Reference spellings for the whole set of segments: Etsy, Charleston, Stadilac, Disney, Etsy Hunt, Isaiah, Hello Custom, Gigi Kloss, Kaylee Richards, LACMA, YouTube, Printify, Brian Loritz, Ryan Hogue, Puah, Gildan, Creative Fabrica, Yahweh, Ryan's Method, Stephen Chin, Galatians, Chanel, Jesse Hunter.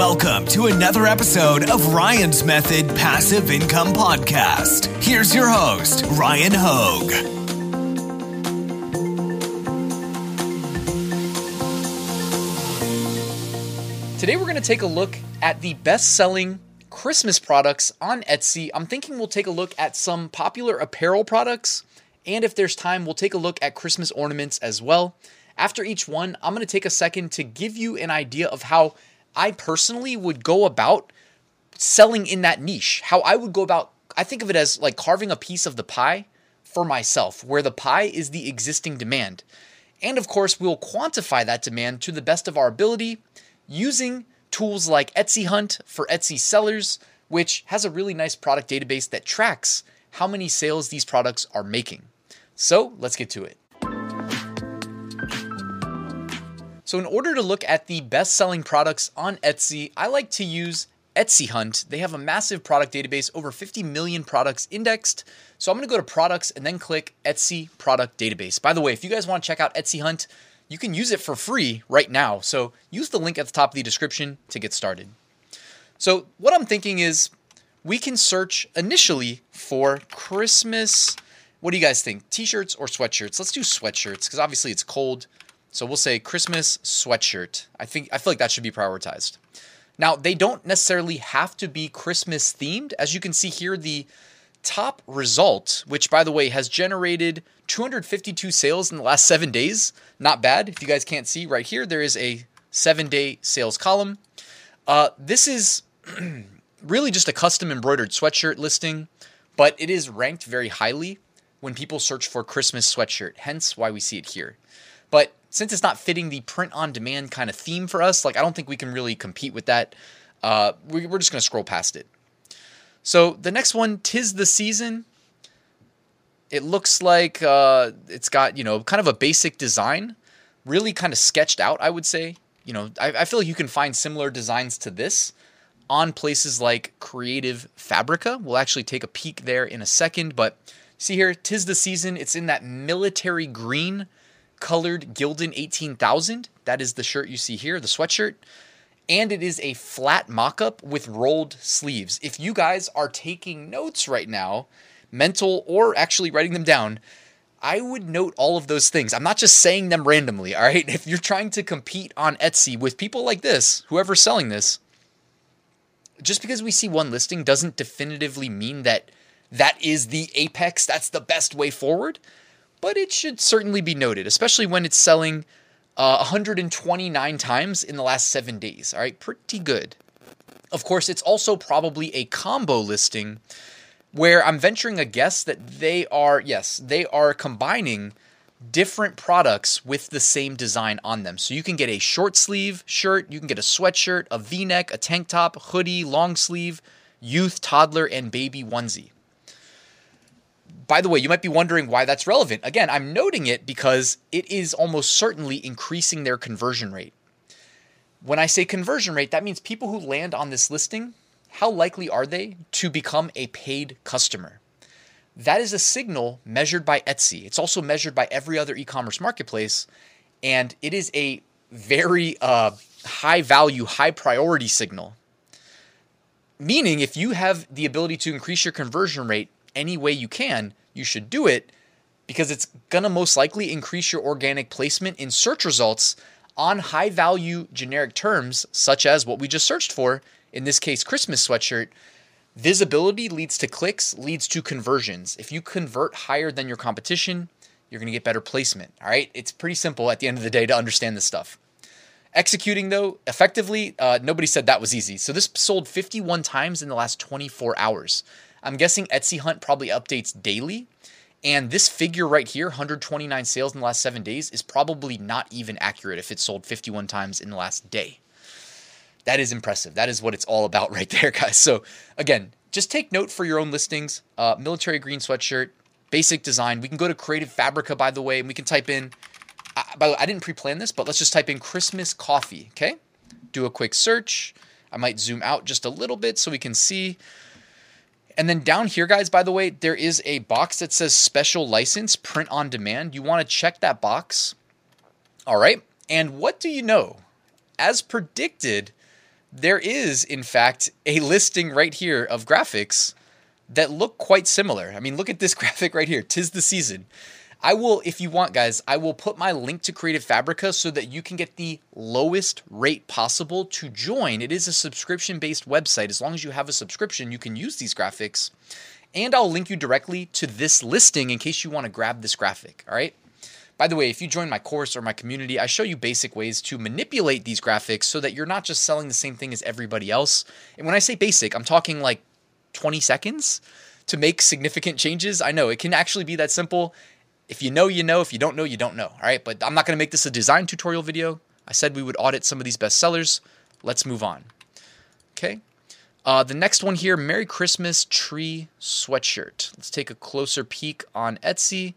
Welcome to another episode of Ryan's Method Passive Income Podcast. Here's your host, Ryan Hogue. Today we're going to take a look at the best-selling Christmas products on Etsy. I'm thinking we'll take a look at some popular apparel products, and if there's time, we'll take a look at Christmas ornaments as well. After each one, I'm going to take a second to give you an idea of how I personally would go about selling in that niche. How I would go about, I think of it as like carving a piece of the pie for myself, where the pie is the existing demand. And of course, we'll quantify that demand to the best of our ability, using tools like Etsy Hunt for Etsy sellers, which has a really nice product database that tracks how many sales these products are making. So let's get to it. So in order to look at the best-selling products on Etsy, I like to use Etsy Hunt. They have a massive product database, over 50 million products indexed. So I'm gonna go to products and then click Etsy product database. By the way, if you guys wanna check out Etsy Hunt, you can use it for free right now. So use the link at the top of the description to get started. So what I'm thinking is we can search initially for Christmas. What do you guys think? T-shirts or sweatshirts? Let's do sweatshirts because obviously it's cold. So we'll say Christmas sweatshirt. I feel like that should be prioritized. Now, they don't necessarily have to be Christmas themed. As you can see here, the top result, which by the way has generated 252 sales in the last 7 days. Not bad. If you guys can't see right here, there is a 7-day sales column. This is really just a custom embroidered sweatshirt listing, but it is ranked very highly when people search for Christmas sweatshirt, hence why we see it here. But since it's not fitting the print on demand kind of theme for us, like I don't think we can really compete with that. We're just going to scroll past it. So the next one, 'Tis the Season. It looks like it's got, kind of a basic design, really kind of sketched out, I would say. I feel like you can find similar designs to this on places like Creative Fabrica. We'll actually take a peek there in a second. But see here, 'Tis the Season. It's in that military green colored Gildan 18,000. That is the shirt you see here, the sweatshirt. And it is a flat mock-up with rolled sleeves. If you guys are taking notes right now, mental or actually writing them down, I would note all of those things. I'm not just saying them randomly, all right? If you're trying to compete on Etsy with people like this, whoever's selling this, just because we see one listing doesn't definitively mean that that is the apex, that's the best way forward, but it should certainly be noted, especially when it's selling 129 times in the last 7 days. All right, pretty good. Of course, it's also probably a combo listing where I'm venturing a guess that they are combining different products with the same design on them. So you can get a short sleeve shirt, you can get a sweatshirt, a V-neck, a tank top, hoodie, long sleeve, youth, toddler, and baby onesie. By the way, you might be wondering why that's relevant. Again, I'm noting it because it is almost certainly increasing their conversion rate. When I say conversion rate, that means people who land on this listing, how likely are they to become a paid customer? That is a signal measured by Etsy. It's also measured by every other e-commerce marketplace, and it is a very high value, high priority signal. Meaning if you have the ability to increase your conversion rate any way you can, you should do it because it's going to most likely increase your organic placement in search results on high value generic terms, such as what we just searched for, in this case, Christmas sweatshirt. Visibility leads to clicks, leads to conversions. If you convert higher than your competition, you're going to get better placement. All right. It's pretty simple at the end of the day to understand this stuff. Executing though, effectively, nobody said that was easy. So this sold 51 times in the last 24 hours. I'm guessing Etsy Hunt probably updates daily. And this figure right here, 129 sales in the last 7 days, is probably not even accurate if it sold 51 times in the last day. That is impressive. That is what it's all about right there, guys. So again, just take note for your own listings. Military green sweatshirt, basic design. We can go to Creative Fabrica, by the way, and we can type in, by the way, I didn't pre-plan this, but let's just type in Christmas coffee, okay? Do a quick search. I might zoom out just a little bit so we can see. And then down here, guys, by the way, there is a box that says special license, print on demand. You want to check that box. All right. And what do you know? As predicted, there is, in fact, a listing right here of graphics that look quite similar. I mean, look at this graphic right here. 'Tis the season. I will, if you want, guys, I will put my link to Creative Fabrica so that you can get the lowest rate possible to join. It is a subscription-based website. As long as you have a subscription, you can use these graphics. And I'll link you directly to this listing in case you want to grab this graphic, all right? By the way, if you join my course or my community, I show you basic ways to manipulate these graphics so that you're not just selling the same thing as everybody else. And when I say basic, I'm talking like 20 seconds to make significant changes. I know it can actually be that simple. If you know, you know. If you don't know, you don't know. All right, but I'm not going to make this a design tutorial video. I said we would audit some of these bestsellers. Let's move on. Okay. The next one here, Merry Christmas Tree Sweatshirt. Let's take a closer peek on Etsy.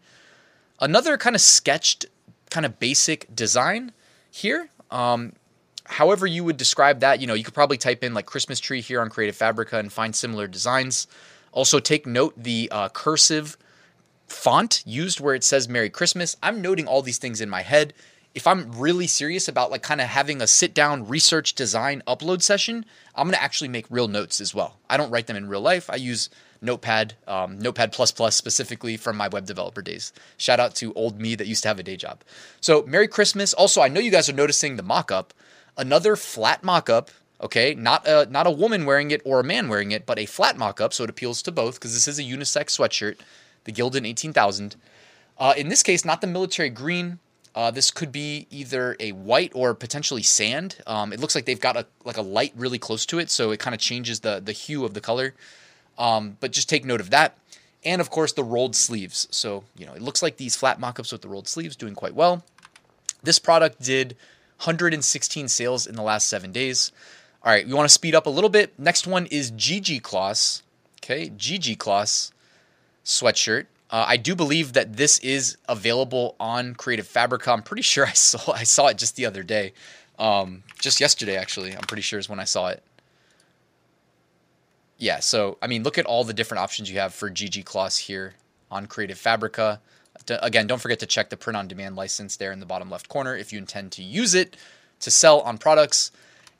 Another kind of sketched, kind of basic design here. However you would describe that, you know, you could probably type in like Christmas tree here on Creative Fabrica and find similar designs. Also take note the cursive font used where it says Merry Christmas. I'm noting all these things in my head. If I'm really serious about like kind of having a sit down research design upload session, I'm going to actually make real notes as well. I don't write them in real life. I use Notepad, Notepad++ specifically from my web developer days. Shout out to old me that used to have a day job. So Merry Christmas. Also, I know you guys are noticing the mock-up, another flat mock-up, okay? Not a woman wearing it or a man wearing it, but a flat mock-up. So it appeals to both because this is a unisex sweatshirt, the Gildan 18,000. In this case, not the military green. This could be either a white or potentially sand. It looks like they've got a light really close to it, so it kind of changes the hue of the color. But just take note of that. And of course, the rolled sleeves. So, you know, it looks like these flat mock-ups with the rolled sleeves doing quite well. This product did 116 sales in the last 7 days. All right, we want to speed up a little bit. Next one is Gigi Kloss. Okay, Gigi Kloss sweatshirt. I do believe that this is available on Creative Fabrica. I'm pretty sure I saw it just the other day, just yesterday actually. I'm pretty sure is when I saw it. Yeah, so I mean, look at all the different options you have for Gigi Kloss here on Creative Fabrica. Again, don't forget to check the print-on-demand license there in the bottom left corner if you intend to use it to sell on products.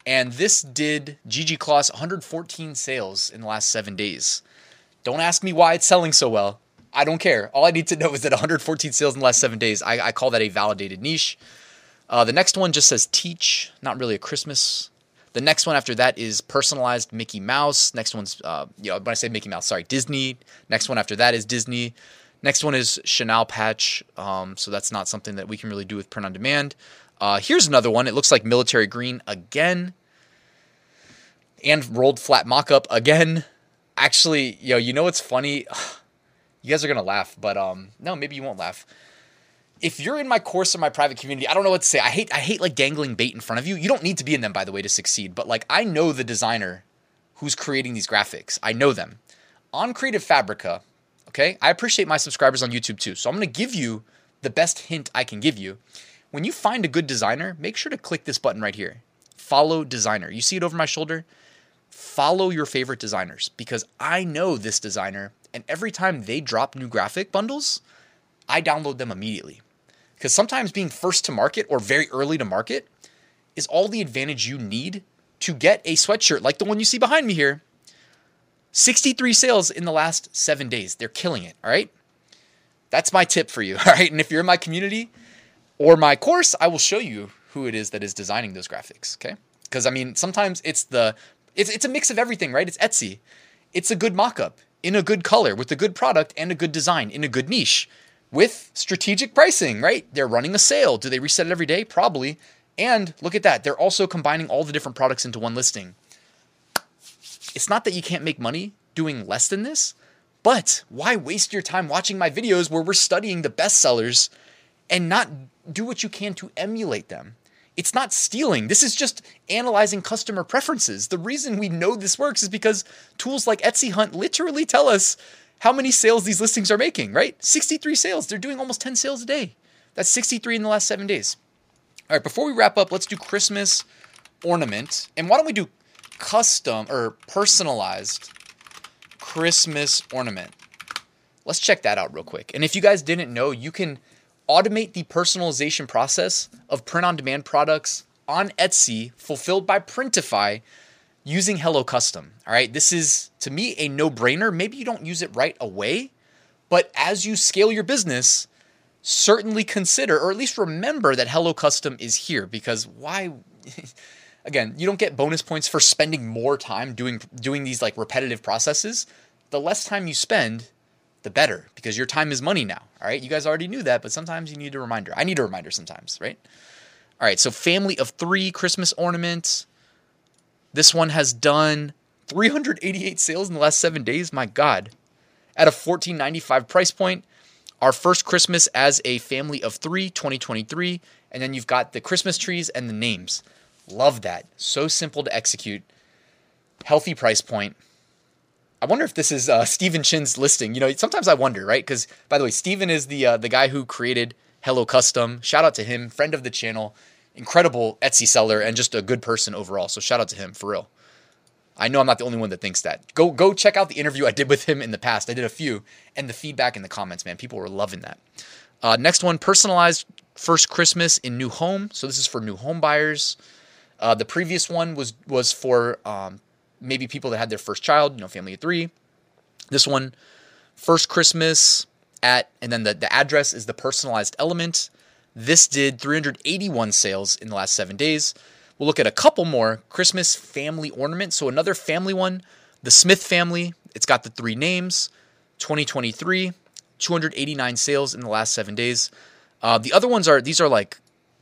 And this did Gigi Kloss 114 sales in the last 7 days. Don't ask me why it's selling so well. I don't care. All I need to know is that 114 sales in the last 7 days. I call that a validated niche. The next one just says teach, not really a Christmas. The next one after that is personalized Mickey Mouse. Next one's, you know, when I say Mickey Mouse, sorry, Disney. Next one after that is Disney. Next one is Chanel patch. So that's not something that we can really do with print on demand. Here's another one. It looks like military green again. And rolled flat mock-up again. Actually, yo, you know what's funny? You guys are going to laugh, but no, maybe you won't laugh. If you're in my course or my private community, I don't know what to say. I hate like dangling bait in front of you. You don't need to be in them, by the way, to succeed. But like, I know the designer who's creating these graphics. I know them. On Creative Fabrica, okay, I appreciate my subscribers on YouTube too. So I'm going to give you the best hint I can give you. When you find a good designer, make sure to click this button right here. Follow designer. You see it over my shoulder? Follow your favorite designers because I know this designer. And every time they drop new graphic bundles, I download them immediately. Because sometimes being first to market or very early to market is all the advantage you need to get a sweatshirt like the one you see behind me here. 63 sales in the last 7 days. They're killing it, all right? That's my tip for you, all right? And if you're in my community or my course, I will show you who it is that is designing those graphics, okay? Because, I mean, sometimes it's a mix of everything, right? It's Etsy. It's a good mock-up in a good color with a good product and a good design in a good niche with strategic pricing, right? They're running a sale. Do they reset it every day? Probably. And look at that. They're also combining all the different products into one listing. It's not that you can't make money doing less than this, but why waste your time watching my videos where we're studying the best sellers and not do what you can to emulate them? It's not stealing. This is just analyzing customer preferences. The reason we know this works is because tools like Etsy Hunt literally tell us how many sales these listings are making, right? 63 sales. They're doing almost 10 sales a day. That's 63 in the last 7 days. All right, before we wrap up, let's do Christmas ornament. And why don't we do custom or personalized Christmas ornament? Let's check that out real quick. And if you guys didn't know, you can automate the personalization process of print-on-demand products on Etsy fulfilled by Printify using Hello Custom. All right, this is, to me, a no-brainer. Maybe you don't use it right away, but as you scale your business, certainly consider, or at least remember, that Hello Custom is here, because why? Again, you don't get bonus points for spending more time doing these like repetitive processes. The less time you spend, the better, because your time is money now. All right, you guys already knew that, but sometimes you need a reminder. I need a reminder sometimes, right? All right, so family of three Christmas ornaments. This one has done 388 sales in the last 7 days. My God. At a $14.95 price point. Our first Christmas as a family of three, 2023. And then you've got the Christmas trees and the names. Love that. So simple to execute. Healthy price point. I wonder if this is Stephen Chin's listing. You know, sometimes I wonder, right? Because, by the way, Stephen is the guy who created Hello Custom. Shout out to him. Friend of the channel. Incredible Etsy seller and just a good person overall. So shout out to him for real. I know I'm not the only one that thinks that. Go check out the interview I did with him in the past. I did a few, and the feedback in the comments, man, people were loving that. Next one, personalized first Christmas in new home. So this is for new home buyers. The previous one was for maybe people that had their first child, you know, family of three. This one, first Christmas at, and then the address is the personalized element. This did 381 sales in the last 7 days. We'll look at a couple more. Christmas family ornament. So another family one, the Smith family. It's got the three names. 2023, 289 sales in the last 7 days. The other ones are, these are like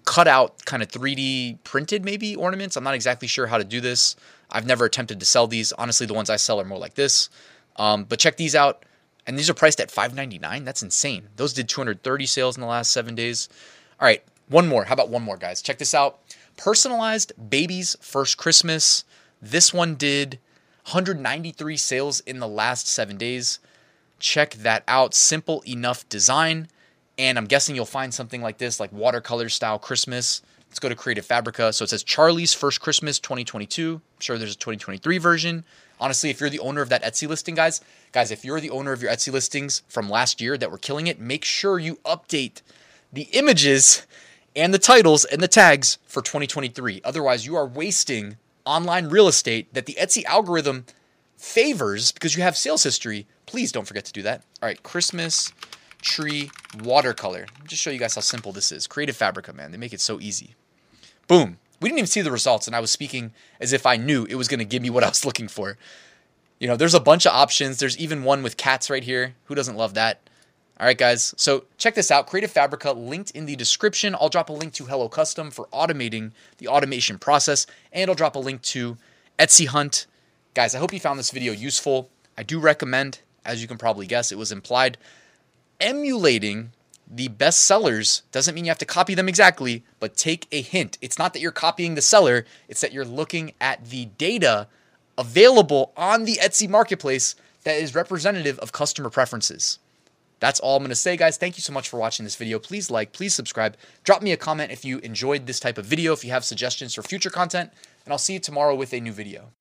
cut out kind of 3D printed maybe ornaments. I'm not exactly sure how to do this. I've never attempted to sell these. Honestly, the ones I sell are more like this. But check these out. And these are priced at $5.99. That's insane. Those did 230 sales in the last 7 days. All right, one more. How about one more, guys? Check this out. Personalized baby's first Christmas. This one did 193 sales in the last 7 days. Check that out. Simple enough design. And I'm guessing you'll find something like this, like watercolor style Christmas. Let's go to Creative Fabrica. So it says Charlie's first Christmas 2022. I'm sure there's a 2023 version. Honestly, if you're the owner of that Etsy listing, guys, if you're the owner of your Etsy listings from last year that were killing it, make sure you update the images and the titles and the tags for 2023. Otherwise, you are wasting online real estate that the Etsy algorithm favors because you have sales history. Please don't forget to do that. All right, Christmas tree watercolor. I'll just show you guys how simple this is. Creative Fabrica, man. They make it so easy. Boom. We didn't even see the results, and I was speaking as if I knew it was going to give me what I was looking for. You know, there's a bunch of options. There's even one with cats right here. Who doesn't love that? All right, guys, so check this out. Creative Fabrica linked in the description. I'll drop a link to Hello Custom for automating the automation process, and I'll drop a link to Etsy Hunt. Guys, I hope you found this video useful. I do recommend, as you can probably guess, it was implied, emulating the best sellers doesn't mean you have to copy them exactly, but take a hint. It's not that you're copying the seller. It's that you're looking at the data available on the Etsy marketplace that is representative of customer preferences. That's all I'm going to say, guys. Thank you so much for watching this video. Please like, please subscribe. Drop me a comment if you enjoyed this type of video, if you have suggestions for future content, and I'll see you tomorrow with a new video.